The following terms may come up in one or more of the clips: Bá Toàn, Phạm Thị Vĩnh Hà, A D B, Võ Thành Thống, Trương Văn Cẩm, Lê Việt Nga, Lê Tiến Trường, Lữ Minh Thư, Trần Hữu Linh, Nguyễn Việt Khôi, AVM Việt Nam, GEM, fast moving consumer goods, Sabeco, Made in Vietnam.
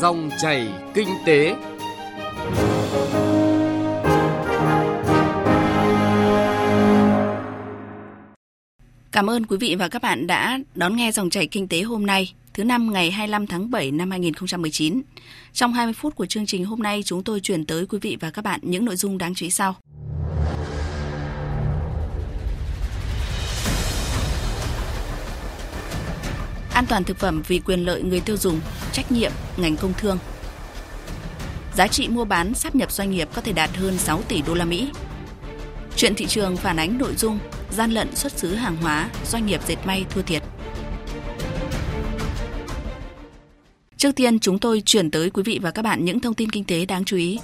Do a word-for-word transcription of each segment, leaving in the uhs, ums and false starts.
Dòng chảy kinh tế. Cảm ơn quý vị và các bạn đã đón nghe dòng chảy kinh tế hôm nay, thứ năm ngày hai mươi lăm tháng bảy năm hai nghìn không trăm mười chín. Trong hai mươi phút của chương trình hôm nay, chúng tôi chuyển tới quý vị và các bạn những nội dung đáng chú ý sau. An toàn thực phẩm vì quyền lợi người tiêu dùng, trách nhiệm ngành công thương. Giá trị mua bán sáp nhập doanh nghiệp có thể đạt hơn sáu tỷ đô la Mỹ. Chuyện thị trường phản ánh nội dung gian lận xuất xứ hàng hóa, doanh nghiệp dệt may thua thiệt. Trước tiên, chúng tôi chuyển tới quý vị và các bạn những thông tin kinh tế đáng chú ý.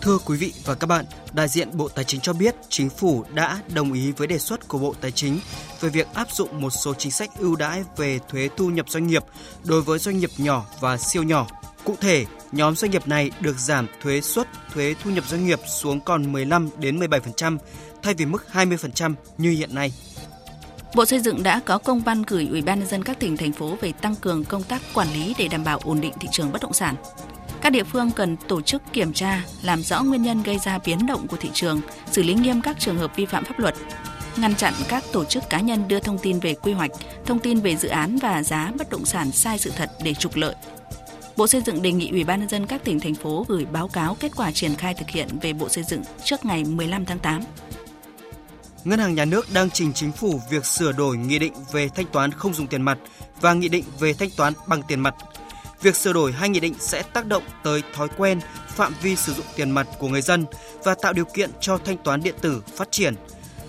Thưa quý vị và các bạn, đại diện Bộ Tài chính cho biết Chính phủ đã đồng ý với đề xuất của Bộ Tài chính về việc áp dụng một số chính sách ưu đãi về thuế thu nhập doanh nghiệp đối với doanh nghiệp nhỏ và siêu nhỏ. Cụ thể, nhóm doanh nghiệp này được giảm thuế suất thuế thu nhập doanh nghiệp xuống còn mười lăm đến mười bảy phần trăm thay vì mức hai mươi phần trăm như hiện nay. Bộ Xây dựng đã có công văn gửi Ủy ban nhân dân các tỉnh thành phố về tăng cường công tác quản lý để đảm bảo ổn định thị trường bất động sản. Các địa phương cần tổ chức kiểm tra, làm rõ nguyên nhân gây ra biến động của thị trường, xử lý nghiêm các trường hợp vi phạm pháp luật, ngăn chặn các tổ chức cá nhân đưa thông tin về quy hoạch, thông tin về dự án và giá bất động sản sai sự thật để trục lợi. Bộ Xây dựng đề nghị Ủy ban nhân dân các tỉnh thành phố gửi báo cáo kết quả triển khai thực hiện về Bộ Xây dựng trước ngày mười lăm tháng tám. Ngân hàng Nhà nước đang trình Chính phủ việc sửa đổi Nghị định về thanh toán không dùng tiền mặt và Nghị định về thanh toán bằng tiền mặt. Việc sửa đổi hai nghị định sẽ tác động tới thói quen, phạm vi sử dụng tiền mặt của người dân và tạo điều kiện cho thanh toán điện tử phát triển.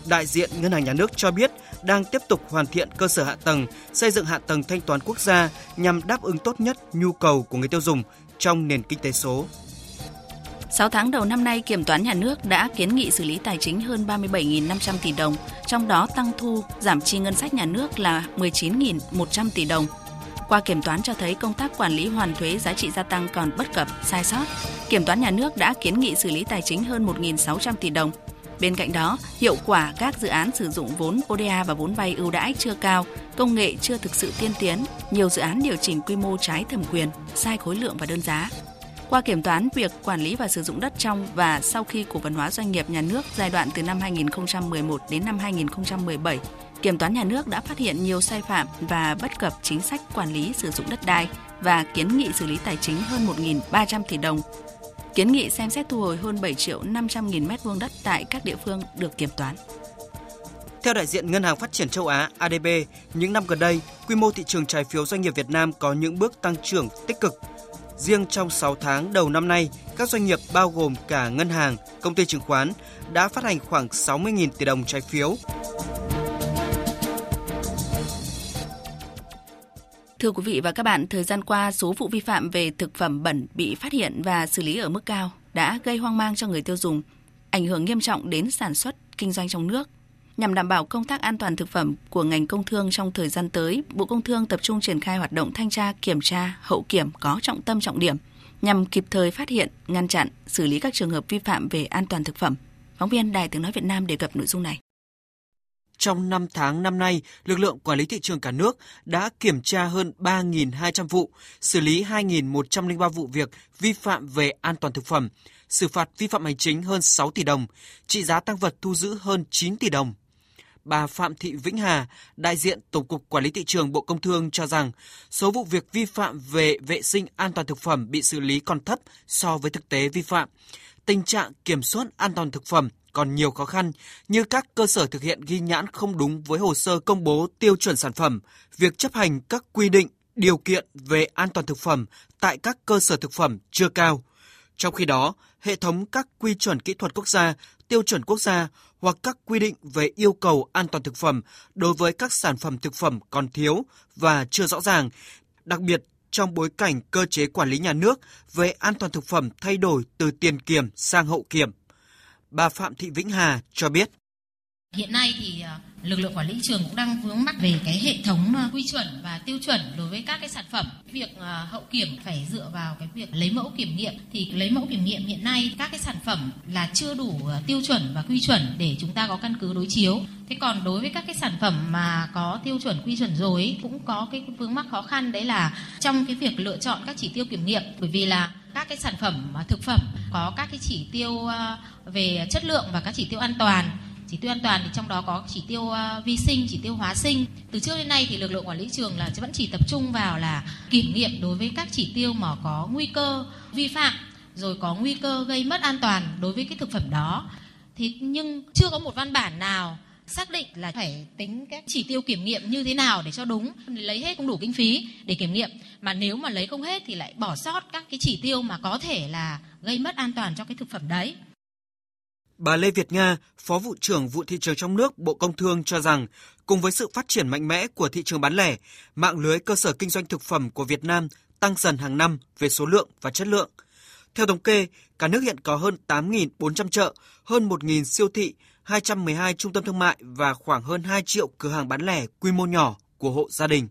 Đại diện Ngân hàng Nhà nước cho biết đang tiếp tục hoàn thiện cơ sở hạ tầng, xây dựng hạ tầng thanh toán quốc gia nhằm đáp ứng tốt nhất nhu cầu của người tiêu dùng trong nền kinh tế số. sáu tháng đầu năm nay, Kiểm toán Nhà nước đã kiến nghị xử lý tài chính hơn ba mươi bảy nghìn năm trăm tỷ đồng, trong đó tăng thu, giảm chi ngân sách nhà nước là mười chín nghìn một trăm tỷ đồng. Qua kiểm toán cho thấy công tác quản lý hoàn thuế giá trị gia tăng còn bất cập, sai sót. Kiểm toán Nhà nước đã kiến nghị xử lý tài chính hơn một nghìn sáu trăm tỷ đồng. Bên cạnh đó, hiệu quả các dự án sử dụng vốn ô đê a và vốn vay ưu đãi chưa cao, công nghệ chưa thực sự tiên tiến, nhiều dự án điều chỉnh quy mô trái thẩm quyền, sai khối lượng và đơn giá. Qua kiểm toán, việc quản lý và sử dụng đất trong và sau khi cổ phần hóa doanh nghiệp nhà nước giai đoạn từ năm hai nghìn không trăm mười một đến năm hai nghìn không trăm mười bảy, Kiểm toán Nhà nước đã phát hiện nhiều sai phạm và bất cập chính sách quản lý sử dụng đất đai và kiến nghị xử lý tài chính hơn một nghìn ba trăm tỷ đồng. Kiến nghị xem xét thu hồi hơn bảy triệu năm trăm nghìn mét vuông đất tại các địa phương được kiểm toán. Theo đại diện Ngân hàng Phát triển Châu Á A D B, những năm gần đây, quy mô thị trường trái phiếu doanh nghiệp Việt Nam có những bước tăng trưởng tích cực. Riêng trong sáu tháng đầu năm nay, các doanh nghiệp bao gồm cả ngân hàng, công ty chứng khoán đã phát hành khoảng sáu mươi nghìn tỷ đồng trái phiếu. Thưa quý vị và các bạn, thời gian qua, số vụ vi phạm về thực phẩm bẩn bị phát hiện và xử lý ở mức cao đã gây hoang mang cho người tiêu dùng, ảnh hưởng nghiêm trọng đến sản xuất, kinh doanh trong nước. Nhằm đảm bảo công tác an toàn thực phẩm của ngành công thương trong thời gian tới, Bộ Công Thương tập trung triển khai hoạt động thanh tra, kiểm tra, hậu kiểm có trọng tâm trọng điểm, nhằm kịp thời phát hiện, ngăn chặn, xử lý các trường hợp vi phạm về an toàn thực phẩm. Phóng viên Đài Tiếng Nói Việt Nam đề cập nội dung này. Trong năm tháng năm nay, lực lượng quản lý thị trường cả nước đã kiểm tra hơn ba nghìn hai trăm vụ, xử lý hai nghìn một trăm lẻ ba vụ việc vi phạm về an toàn thực phẩm, xử phạt vi phạm hành chính hơn sáu tỷ đồng, trị giá tang vật thu giữ hơn chín tỷ đồng. Bà Phạm Thị Vĩnh Hà, đại diện Tổng cục Quản lý thị trường Bộ Công Thương cho rằng, số vụ việc vi phạm về vệ sinh an toàn thực phẩm bị xử lý còn thấp so với thực tế vi phạm. Tình trạng kiểm soát an toàn thực phẩm còn nhiều khó khăn, như các cơ sở thực hiện ghi nhãn không đúng với hồ sơ công bố tiêu chuẩn sản phẩm, việc chấp hành các quy định, điều kiện về an toàn thực phẩm tại các cơ sở thực phẩm chưa cao. Trong khi đó, hệ thống các quy chuẩn kỹ thuật quốc gia, tiêu chuẩn quốc gia hoặc các quy định về yêu cầu an toàn thực phẩm đối với các sản phẩm thực phẩm còn thiếu và chưa rõ ràng, đặc biệt trong bối cảnh cơ chế quản lý nhà nước về an toàn thực phẩm thay đổi từ tiền kiểm sang hậu kiểm. Bà Phạm Thị Vĩnh Hà cho biết. Hiện nay thì lực lượng quản lý thị trường cũng đang vướng mắc về cái hệ thống quy chuẩn và tiêu chuẩn đối với các cái sản phẩm. Việc hậu kiểm phải dựa vào cái việc lấy mẫu kiểm nghiệm, thì lấy mẫu kiểm nghiệm hiện nay các cái sản phẩm là chưa đủ tiêu chuẩn và quy chuẩn để chúng ta có căn cứ đối chiếu. Thế còn đối với các cái sản phẩm mà có tiêu chuẩn quy chuẩn rồi ấy, cũng có cái vướng mắc khó khăn đấy là trong cái việc lựa chọn các chỉ tiêu kiểm nghiệm, bởi vì là các cái sản phẩm thực phẩm có các cái chỉ tiêu về chất lượng và các chỉ tiêu an toàn. Chỉ tiêu an toàn thì trong đó có chỉ tiêu vi sinh, chỉ tiêu hóa sinh. Từ trước đến nay thì lực lượng quản lý thị trường là vẫn chỉ tập trung vào là kiểm nghiệm đối với các chỉ tiêu mà có nguy cơ vi phạm, rồi có nguy cơ gây mất an toàn đối với cái thực phẩm đó. Thế nhưng chưa có một văn bản nào xác định là phải tính các chỉ tiêu kiểm nghiệm như thế nào để cho đúng. Lấy hết không đủ kinh phí để kiểm nghiệm, mà nếu mà lấy không hết thì lại bỏ sót các cái chỉ tiêu mà có thể là gây mất an toàn cho cái thực phẩm đấy. Bà Lê Việt Nga, Phó vụ trưởng vụ thị trường trong nước Bộ Công Thương cho rằng, cùng với sự phát triển mạnh mẽ của thị trường bán lẻ, mạng lưới cơ sở kinh doanh thực phẩm của Việt Nam tăng dần hàng năm về số lượng và chất lượng. Theo thống kê, cả nước hiện có hơn tám nghìn bốn trăm chợ, hơn một nghìn siêu thị, hai trăm mười hai trung tâm thương mại và khoảng hơn hai triệu cửa hàng bán lẻ quy mô nhỏ của hộ gia đình.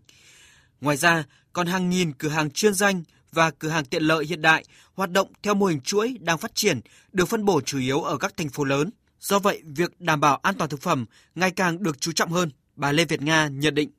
Ngoài ra, còn hàng nghìn cửa hàng chuyên doanh và cửa hàng tiện lợi hiện đại hoạt động theo mô hình chuỗi đang phát triển, được phân bổ chủ yếu ở các thành phố lớn. Do vậy, việc đảm bảo an toàn thực phẩm ngày càng được chú trọng hơn, bà Lê Việt Nga nhận định.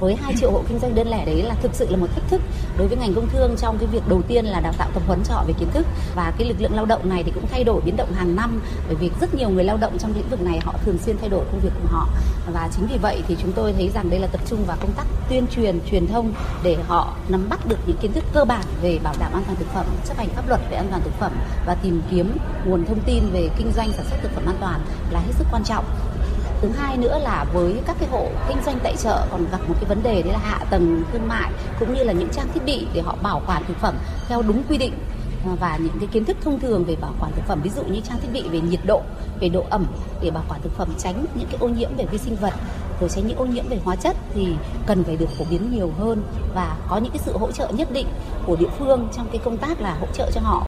Với hai triệu hộ kinh doanh đơn lẻ đấy là thực sự là một thách thức đối với ngành công thương trong cái việc đầu tiên là đào tạo tập huấn cho họ về kiến thức, và cái lực lượng lao động này thì cũng thay đổi biến động hàng năm, bởi vì rất nhiều người lao động trong lĩnh vực này họ thường xuyên thay đổi công việc của họ, và chính vì vậy thì chúng tôi thấy rằng đây là tập trung vào công tác tuyên truyền, truyền thông để họ nắm bắt được những kiến thức cơ bản về bảo đảm an toàn thực phẩm, chấp hành pháp luật về an toàn thực phẩm và tìm kiếm nguồn thông tin về kinh doanh sản xuất thực phẩm an toàn là hết sức quan trọng. Thứ hai nữa là với các cái hộ kinh doanh tại chợ còn gặp một cái vấn đề đấy là hạ tầng thương mại cũng như là những trang thiết bị để họ bảo quản thực phẩm theo đúng quy định, và những cái kiến thức thông thường về bảo quản thực phẩm, ví dụ như trang thiết bị về nhiệt độ, về độ ẩm để bảo quản thực phẩm, tránh những cái ô nhiễm về vi sinh vật, rồi tránh những ô nhiễm về hóa chất thì cần phải được phổ biến nhiều hơn và có những cái sự hỗ trợ nhất định của địa phương trong cái công tác là hỗ trợ cho họ.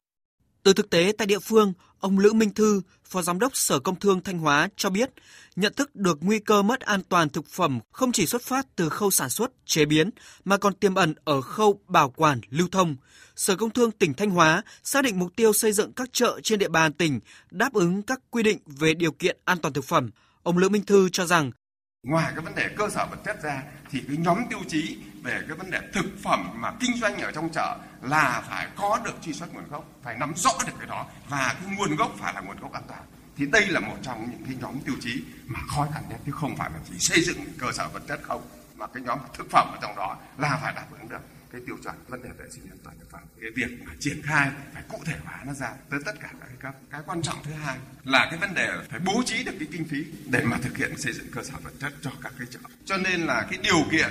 Từ thực tế tại địa phương, ông Lữ Minh Thư, Phó Giám đốc Sở Công Thương Thanh Hóa cho biết, nhận thức được nguy cơ mất an toàn thực phẩm không chỉ xuất phát từ khâu sản xuất, chế biến mà còn tiềm ẩn ở khâu bảo quản, lưu thông. Sở Công Thương tỉnh Thanh Hóa xác định mục tiêu xây dựng các chợ trên địa bàn tỉnh đáp ứng các quy định về điều kiện an toàn thực phẩm. Ông Lữ Minh Thư cho rằng, ngoài cái vấn đề cơ sở vật chất ra thì cái nhóm tiêu chí về cái vấn đề thực phẩm mà kinh doanh ở trong chợ là phải có được truy xuất nguồn gốc, phải nắm rõ được cái đó, và cái nguồn gốc phải là nguồn gốc an toàn. Thì đây là một trong những cái nhóm tiêu chí mà khó khăn nhất, chứ không phải là chỉ xây dựng cơ sở vật chất không, mà cái nhóm thực phẩm ở trong đó là phải đáp ứng được cái tiêu chuẩn vấn đề vệ sinh an toàn thực phẩm. Cái việc mà triển khai phải cụ thể hóa nó ra tới tất cả các cấp. Cái quan trọng thứ hai là cái vấn đề phải bố trí được cái kinh phí để mà thực hiện xây dựng cơ sở vật chất cho các cái chợ. Cho nên là cái điều kiện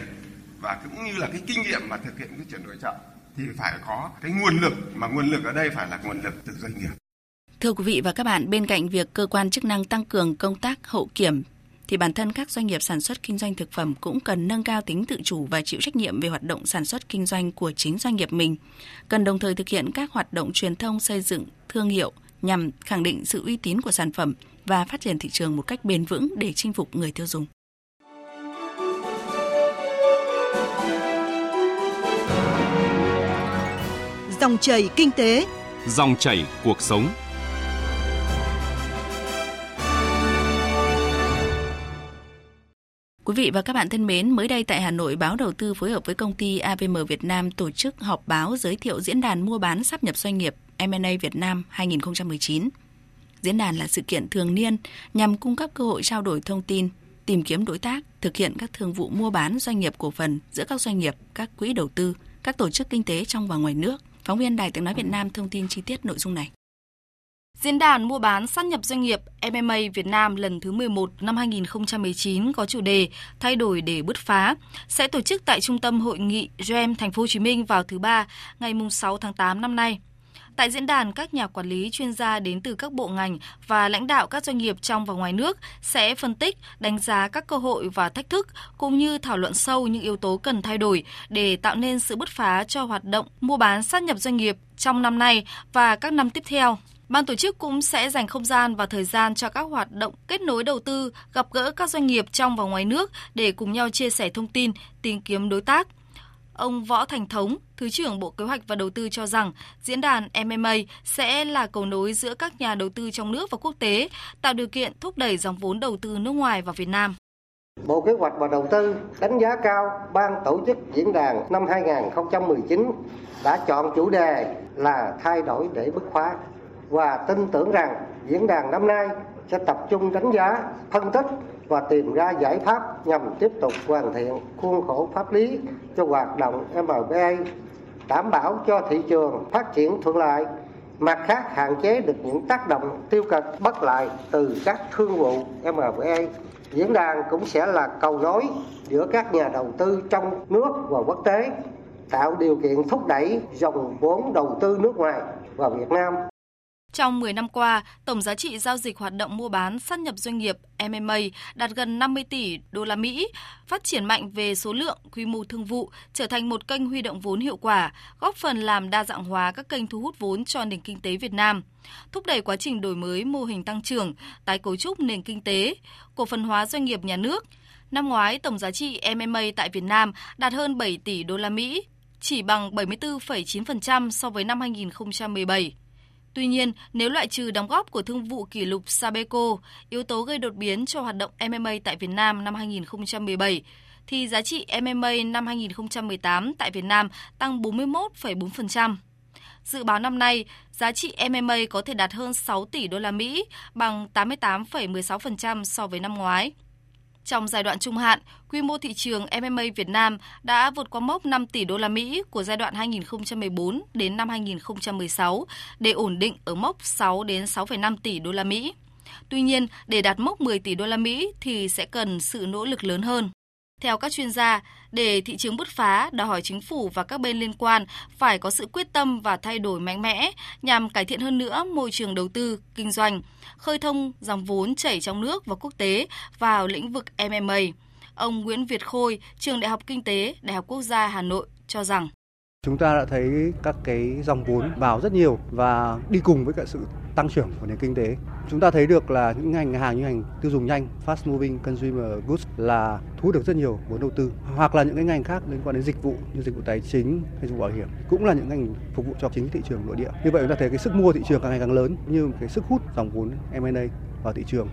và cũng như là cái kinh nghiệm mà thực hiện cái chuyển đổi chợ thì phải có cái nguồn lực, mà nguồn lực ở đây phải là nguồn lực từ doanh nghiệp. Thưa quý vị và các bạn, bên cạnh việc cơ quan chức năng tăng cường công tác hậu kiểm thì bản thân các doanh nghiệp sản xuất kinh doanh thực phẩm cũng cần nâng cao tính tự chủ và chịu trách nhiệm về hoạt động sản xuất kinh doanh của chính doanh nghiệp mình. Cần đồng thời thực hiện các hoạt động truyền thông xây dựng thương hiệu nhằm khẳng định sự uy tín của sản phẩm và phát triển thị trường một cách bền vững để chinh phục người tiêu dùng. Dòng chảy kinh tế, dòng chảy cuộc sống. Quý vị và các bạn thân mến, mới đây tại Hà Nội, Báo Đầu tư phối hợp với công ty a vê em Việt Nam tổ chức họp báo giới thiệu diễn đàn mua bán sáp nhập doanh nghiệp em and a Việt Nam hai không một chín. Diễn đàn là sự kiện thường niên nhằm cung cấp cơ hội trao đổi thông tin, tìm kiếm đối tác, thực hiện các thương vụ mua bán doanh nghiệp cổ phần giữa các doanh nghiệp, các quỹ đầu tư, các tổ chức kinh tế trong và ngoài nước. Phóng viên Đài Tiếng Nói Việt Nam thông tin chi tiết nội dung này. Diễn đàn mua bán sáp nhập doanh nghiệp em and a Việt Nam lần thứ mười một năm hai không một chín có chủ đề Thay đổi để bứt phá sẽ tổ chức tại Trung tâm Hội nghị giê e em Thành phố Hồ Chí Minh vào thứ Ba, ngày sáu tháng tám năm nay. Tại diễn đàn, các nhà quản lý, chuyên gia đến từ các bộ ngành và lãnh đạo các doanh nghiệp trong và ngoài nước sẽ phân tích, đánh giá các cơ hội và thách thức cũng như thảo luận sâu những yếu tố cần thay đổi để tạo nên sự bứt phá cho hoạt động mua bán sáp nhập doanh nghiệp trong năm nay và các năm tiếp theo. Ban tổ chức cũng sẽ dành không gian và thời gian cho các hoạt động kết nối đầu tư, gặp gỡ các doanh nghiệp trong và ngoài nước để cùng nhau chia sẻ thông tin, tìm kiếm đối tác. Ông Võ Thành Thống, Thứ trưởng Bộ Kế hoạch và Đầu tư cho rằng diễn đàn em and a sẽ là cầu nối giữa các nhà đầu tư trong nước và quốc tế, tạo điều kiện thúc đẩy dòng vốn đầu tư nước ngoài vào Việt Nam. Bộ Kế hoạch và Đầu tư đánh giá cao ban tổ chức diễn đàn năm hai không một chín đã chọn chủ đề là thay đổi để bứt phá và tin tưởng rằng diễn đàn năm nay sẽ tập trung đánh giá, phân tích và tìm ra giải pháp nhằm tiếp tục hoàn thiện khuôn khổ pháp lý cho hoạt động em and a, đảm bảo cho thị trường phát triển thuận lợi, mặt khác hạn chế được những tác động tiêu cực bất lợi từ các thương vụ em and a. Diễn đàn cũng sẽ là cầu nối giữa các nhà đầu tư trong nước và quốc tế, tạo điều kiện thúc đẩy dòng vốn đầu tư nước ngoài vào Việt Nam. Trong mười năm qua, tổng giá trị giao dịch hoạt động mua bán sát nhập doanh nghiệp em and a đạt gần năm mươi tỷ đô la Mỹ, phát triển mạnh về số lượng, quy mô thương vụ, trở thành một kênh huy động vốn hiệu quả, góp phần làm đa dạng hóa các kênh thu hút vốn cho nền kinh tế Việt Nam, thúc đẩy quá trình đổi mới mô hình tăng trưởng, tái cấu trúc nền kinh tế, cổ phần hóa doanh nghiệp nhà nước. Năm ngoái, tổng giá trị em and a tại Việt Nam đạt hơn bảy tỷ đô la Mỹ, chỉ bằng bảy mươi tư phẩy chín phần trăm so với năm hai nghìn không trăm mười bảy. Tuy nhiên, nếu loại trừ đóng góp của thương vụ kỷ lục Sabeco, yếu tố gây đột biến cho hoạt động em and a tại Việt Nam năm hai nghìn không trăm mười bảy, thì giá trị em and a năm hai nghìn không trăm mười tám tại Việt Nam tăng bốn mươi mốt phẩy bốn phần trăm. Dự báo năm nay, giá trị em and a có thể đạt hơn sáu tỷ đô la Mỹ, bằng tám mươi tám phẩy mười sáu phần trăm so với năm ngoái. Trong giai đoạn trung hạn, quy mô thị trường em and a Việt Nam đã vượt qua mốc năm tỷ đô la Mỹ của giai đoạn hai nghìn không trăm mười bốn đến năm hai nghìn không trăm mười sáu để ổn định ở mốc sáu đến sáu phẩy năm tỷ đô la Mỹ. Tuy nhiên, để đạt mốc mười tỷ đô la Mỹ thì sẽ cần sự nỗ lực lớn hơn. Theo các chuyên gia, để thị trường bứt phá, đòi hỏi chính phủ và các bên liên quan phải có sự quyết tâm và thay đổi mạnh mẽ nhằm cải thiện hơn nữa môi trường đầu tư, kinh doanh, khơi thông dòng vốn chảy trong nước và quốc tế vào lĩnh vực em and a. Ông Nguyễn Việt Khôi, Trường Đại học Kinh tế, Đại học Quốc gia Hà Nội cho rằng chúng ta đã thấy các cái dòng vốn vào rất nhiều và đi cùng với cả sự tăng trưởng của nền kinh tế. Chúng ta thấy được là những ngành hàng như ngành tiêu dùng nhanh, fast moving consumer goods là thu hút được rất nhiều vốn đầu tư, hoặc là những cái ngành khác liên quan đến dịch vụ như dịch vụ tài chính hay dịch vụ bảo hiểm cũng là những ngành phục vụ cho chính thị trường nội địa. Như vậy chúng ta thấy cái sức mua thị trường càng ngày càng lớn như cái sức hút dòng vốn em and a vào thị trường.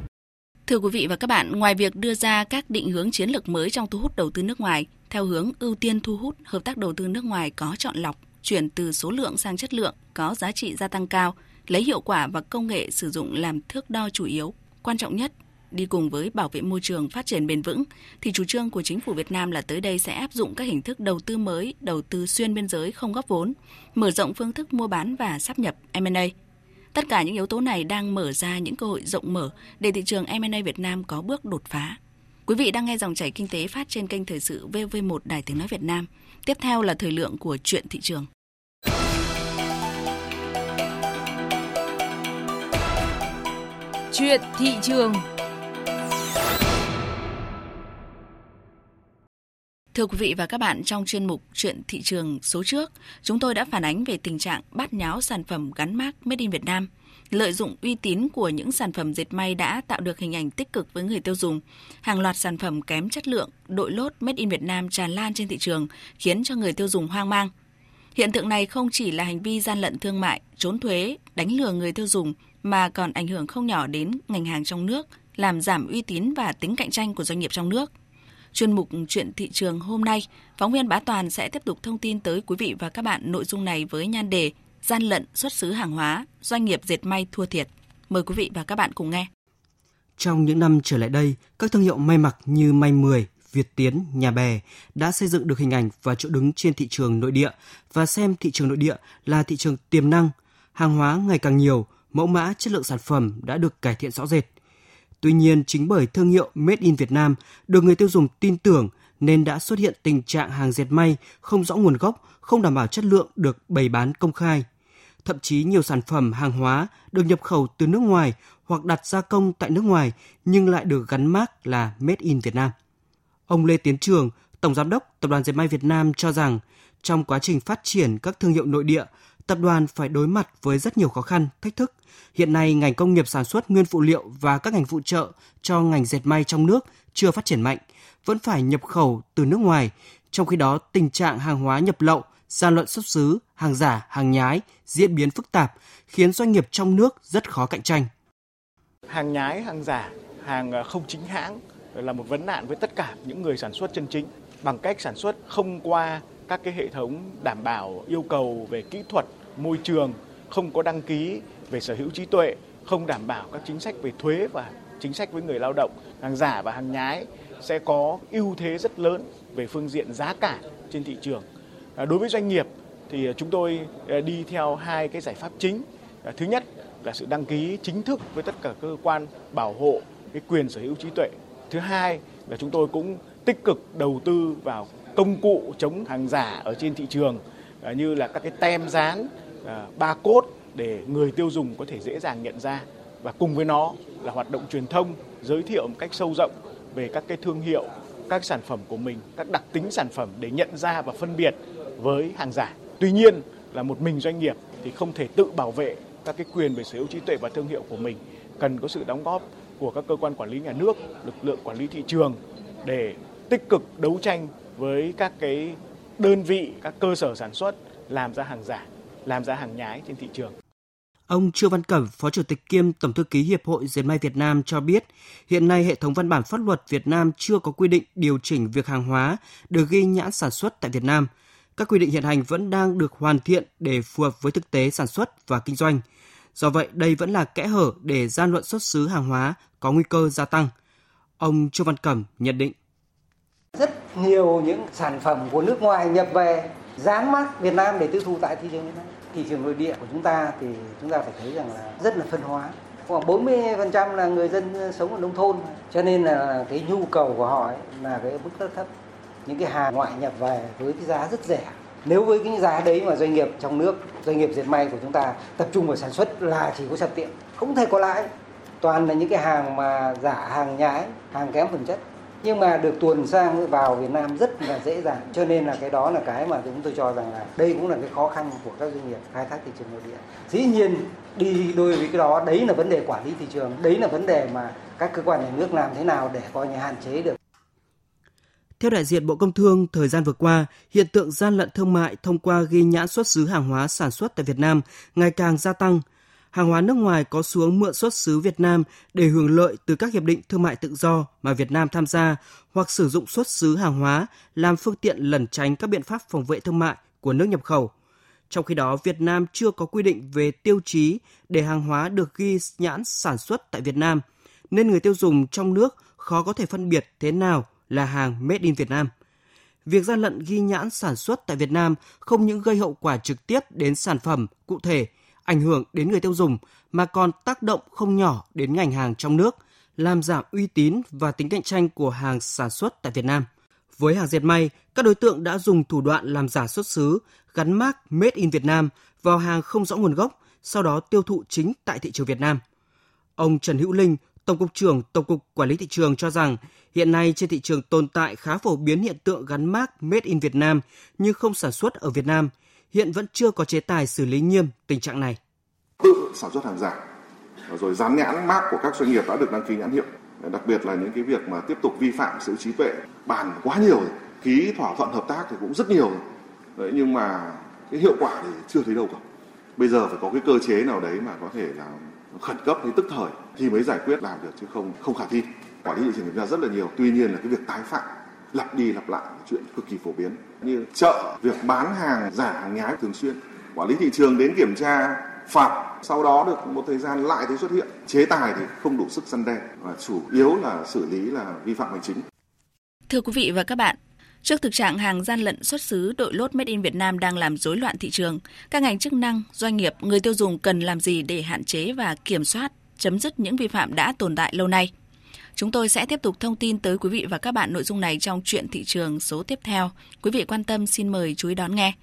Thưa quý vị và các bạn, ngoài việc đưa ra các định hướng chiến lược mới trong thu hút đầu tư nước ngoài, theo hướng ưu tiên thu hút hợp tác đầu tư nước ngoài có chọn lọc, chuyển từ số lượng sang chất lượng, có giá trị gia tăng cao, lấy hiệu quả và công nghệ sử dụng làm thước đo chủ yếu, quan trọng nhất, đi cùng với bảo vệ môi trường, phát triển bền vững, thì chủ trương của chính phủ Việt Nam là tới đây sẽ áp dụng các hình thức đầu tư mới, đầu tư xuyên biên giới không góp vốn, mở rộng phương thức mua bán và sáp nhập em and a. Tất cả những yếu tố này đang mở ra những cơ hội rộng mở để thị trường em and a Việt Nam có bước đột phá. Quý vị đang nghe Dòng chảy kinh tế phát trên kênh Thời sự vê o vê một Đài Tiếng nói Việt Nam. Tiếp theo là thời lượng của Chuyện thị trường. Chuyện thị trường. Thưa quý vị và các bạn, trong chuyên mục Chuyện thị trường số trước, chúng tôi đã phản ánh về tình trạng bát nháo sản phẩm gắn mác Made in Việt Nam, lợi dụng uy tín của những sản phẩm dệt may đã tạo được hình ảnh tích cực với người tiêu dùng. Hàng loạt sản phẩm kém chất lượng, đội lốt Made in Việt Nam tràn lan trên thị trường, khiến cho người tiêu dùng hoang mang. Hiện tượng này không chỉ là hành vi gian lận thương mại, trốn thuế, đánh lừa người tiêu dùng, mà còn ảnh hưởng không nhỏ đến ngành hàng trong nước, làm giảm uy tín và tính cạnh tranh của doanh nghiệp trong nước. Chuyên mục Chuyện thị trường hôm nay, phóng viên Bá Toàn sẽ tiếp tục thông tin tới quý vị và các bạn nội dung này với nhan đề Gian lận xuất xứ hàng hóa, doanh nghiệp dệt may thua thiệt. Mời quý vị và các bạn cùng nghe. Trong những năm trở lại đây, các thương hiệu may mặc như May mười, Việt Tiến, Nhà Bè đã xây dựng được hình ảnh và chỗ đứng trên thị trường nội địa và xem thị trường nội địa là thị trường tiềm năng. Hàng hóa ngày càng nhiều, mẫu mã chất lượng sản phẩm đã được cải thiện rõ rệt. Tuy nhiên, chính bởi thương hiệu Made in Việt Nam được người tiêu dùng tin tưởng nên đã xuất hiện tình trạng hàng dệt may không rõ nguồn gốc, không đảm bảo chất lượng được bày bán công khai. Thậm chí nhiều sản phẩm hàng hóa được nhập khẩu từ nước ngoài hoặc đặt gia công tại nước ngoài nhưng lại được gắn mác là Made in Việt Nam. Ông Lê Tiến Trường, Tổng Giám đốc Tập đoàn Dệt May Việt Nam cho rằng trong quá trình phát triển các thương hiệu nội địa, tập đoàn phải đối mặt với rất nhiều khó khăn, thách thức. Hiện nay, ngành công nghiệp sản xuất nguyên phụ liệu và các ngành phụ trợ cho ngành dệt may trong nước chưa phát triển mạnh, vẫn phải nhập khẩu từ nước ngoài. Trong khi đó, tình trạng hàng hóa nhập lậu, gian lận xuất xứ, hàng giả, hàng nhái diễn biến phức tạp, khiến doanh nghiệp trong nước rất khó cạnh tranh. Hàng nhái, hàng giả, hàng không chính hãng là một vấn nạn với tất cả những người sản xuất chân chính bằng cách sản xuất không qua các cái hệ thống đảm bảo yêu cầu về kỹ thuật, môi trường, không có đăng ký về sở hữu trí tuệ, không đảm bảo các chính sách về thuế và chính sách với người lao động. Hàng giả và hàng nhái sẽ có ưu thế rất lớn về phương diện giá cả trên thị trường. Đối với doanh nghiệp thì chúng tôi đi theo hai cái giải pháp chính. Thứ nhất là sự đăng ký chính thức với tất cả cơ quan bảo hộ cái quyền sở hữu trí tuệ. Thứ hai là chúng tôi cũng tích cực đầu tư vào công cụ chống hàng giả ở trên thị trường như là các cái tem dán, barcode để người tiêu dùng có thể dễ dàng nhận ra, và cùng với nó là hoạt động truyền thông giới thiệu một cách sâu rộng về các cái thương hiệu, các sản phẩm của mình, các đặc tính sản phẩm để nhận ra và phân biệt với hàng giả. Tuy nhiên là một mình doanh nghiệp thì không thể tự bảo vệ các cái quyền về sở hữu trí tuệ và thương hiệu của mình, cần có sự đóng góp của các cơ quan quản lý nhà nước, lực lượng quản lý thị trường để tích cực đấu tranh với các cái đơn vị, các cơ sở sản xuất làm ra hàng giả, làm ra hàng nhái trên thị trường. Ông Trương Văn Cẩm, Phó Chủ tịch kiêm Tổng thư ký Hiệp hội Dệt may Việt Nam cho biết, hiện nay hệ thống văn bản pháp luật Việt Nam chưa có quy định điều chỉnh việc hàng hóa được ghi nhãn sản xuất tại Việt Nam. Các quy định hiện hành vẫn đang được hoàn thiện để phù hợp với thực tế sản xuất và kinh doanh. Do vậy, đây vẫn là kẽ hở để gian lận xuất xứ hàng hóa có nguy cơ gia tăng. Ông Trương Văn Cẩm nhận định. Rất nhiều những sản phẩm của nước ngoài nhập về dán mác Việt Nam để tiêu thụ tại thị trường Việt Nam. Thị trường nội địa của chúng ta thì chúng ta phải thấy rằng là rất là phân hóa. Khoảng bốn mươi phần trăm là người dân sống ở nông thôn, cho nên là cái nhu cầu của họ ấy là cái mức rất thấp. Những cái hàng ngoại nhập về với cái giá rất rẻ. Nếu với cái giá đấy mà doanh nghiệp trong nước, doanh nghiệp dệt may của chúng ta tập trung vào sản xuất là chỉ có sạp tiệm, không thể có lãi. Toàn là những cái hàng mà giả, hàng nhái, hàng kém phẩm chất. Nhưng mà được tuồn sang vào Việt Nam rất là dễ dàng, cho nên là cái đó là cái mà chúng tôi cho rằng là đây cũng là cái khó khăn của các doanh nghiệp khai thác thị trường nội địa. Dĩ nhiên đi đôi với cái đó, đấy là vấn đề quản lý thị trường, đấy là vấn đề mà các cơ quan nhà nước làm thế nào để coi như hạn chế được. Theo đại diện Bộ Công Thương, thời gian vừa qua, hiện tượng gian lận thương mại thông qua ghi nhãn xuất xứ hàng hóa sản xuất tại Việt Nam ngày càng gia tăng. Hàng hóa nước ngoài có xu hướng mượn xuất xứ Việt Nam để hưởng lợi từ các hiệp định thương mại tự do mà Việt Nam tham gia, hoặc sử dụng xuất xứ hàng hóa làm phương tiện lẩn tránh các biện pháp phòng vệ thương mại của nước nhập khẩu. Trong khi đó, Việt Nam chưa có quy định về tiêu chí để hàng hóa được ghi nhãn sản xuất tại Việt Nam, nên người tiêu dùng trong nước khó có thể phân biệt thế nào là hàng Made in Vietnam. Việc gian lận ghi nhãn sản xuất tại Việt Nam không những gây hậu quả trực tiếp đến sản phẩm cụ thể, ảnh hưởng đến người tiêu dùng, mà còn tác động không nhỏ đến ngành hàng trong nước, làm giảm uy tín và tính cạnh tranh của hàng sản xuất tại Việt Nam. Với hàng dệt may, các đối tượng đã dùng thủ đoạn làm giả xuất xứ, gắn mác Made in Vietnam vào hàng không rõ nguồn gốc, sau đó tiêu thụ chính tại thị trường Việt Nam. Ông Trần Hữu Linh, Tổng cục trưởng Tổng cục Quản lý thị trường cho rằng, hiện nay trên thị trường tồn tại khá phổ biến hiện tượng gắn mác Made in Vietnam nhưng không sản xuất ở Việt Nam. Hiện vẫn chưa có chế tài xử lý nghiêm tình trạng này. Tự sản xuất hàng giả, rồi dán nhãn mác của các doanh nghiệp đã được đăng ký nhãn hiệu. Đặc biệt là những cái việc mà tiếp tục vi phạm sở hữu trí tuệ, bàn quá nhiều rồi. Ký thỏa thuận hợp tác thì cũng rất nhiều rồi. Đấy, nhưng mà cái hiệu quả thì chưa thấy đâu cả. Bây giờ phải có cái cơ chế nào đấy mà có thể là khẩn cấp hay tức thời thì mới giải quyết làm được, chứ không không khả thi. Quản lý thị trường chúng ta rất là nhiều, tuy nhiên là cái việc tái phạm lặp đi lặp lại chuyện cực kỳ phổ biến. Như chợ, việc bán hàng giả, hàng nhái thường xuyên, quản lý thị trường đến kiểm tra, phạt, sau đó được một thời gian lại thấy xuất hiện. Chế tài thì không đủ sức răn đe, và chủ yếu là xử lý là vi phạm hành chính. Thưa quý vị và các bạn, trước thực trạng hàng gian lận xuất xứ, đội lốt Made in Việt Nam đang làm rối loạn thị trường, các ngành chức năng, doanh nghiệp, người tiêu dùng cần làm gì để hạn chế và kiểm soát, chấm dứt những vi phạm đã tồn tại lâu nay? Chúng tôi sẽ tiếp tục thông tin tới quý vị và các bạn nội dung này trong Chuyện Thị Trường số tiếp theo. Quý vị quan tâm xin mời chú ý đón nghe.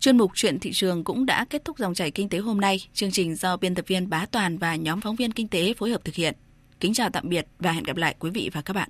Chuyên mục Chuyện Thị Trường cũng đã kết thúc dòng chảy kinh tế hôm nay. Chương trình do biên tập viên Bá Toàn và nhóm phóng viên kinh tế phối hợp thực hiện. Kính chào tạm biệt và hẹn gặp lại quý vị và các bạn.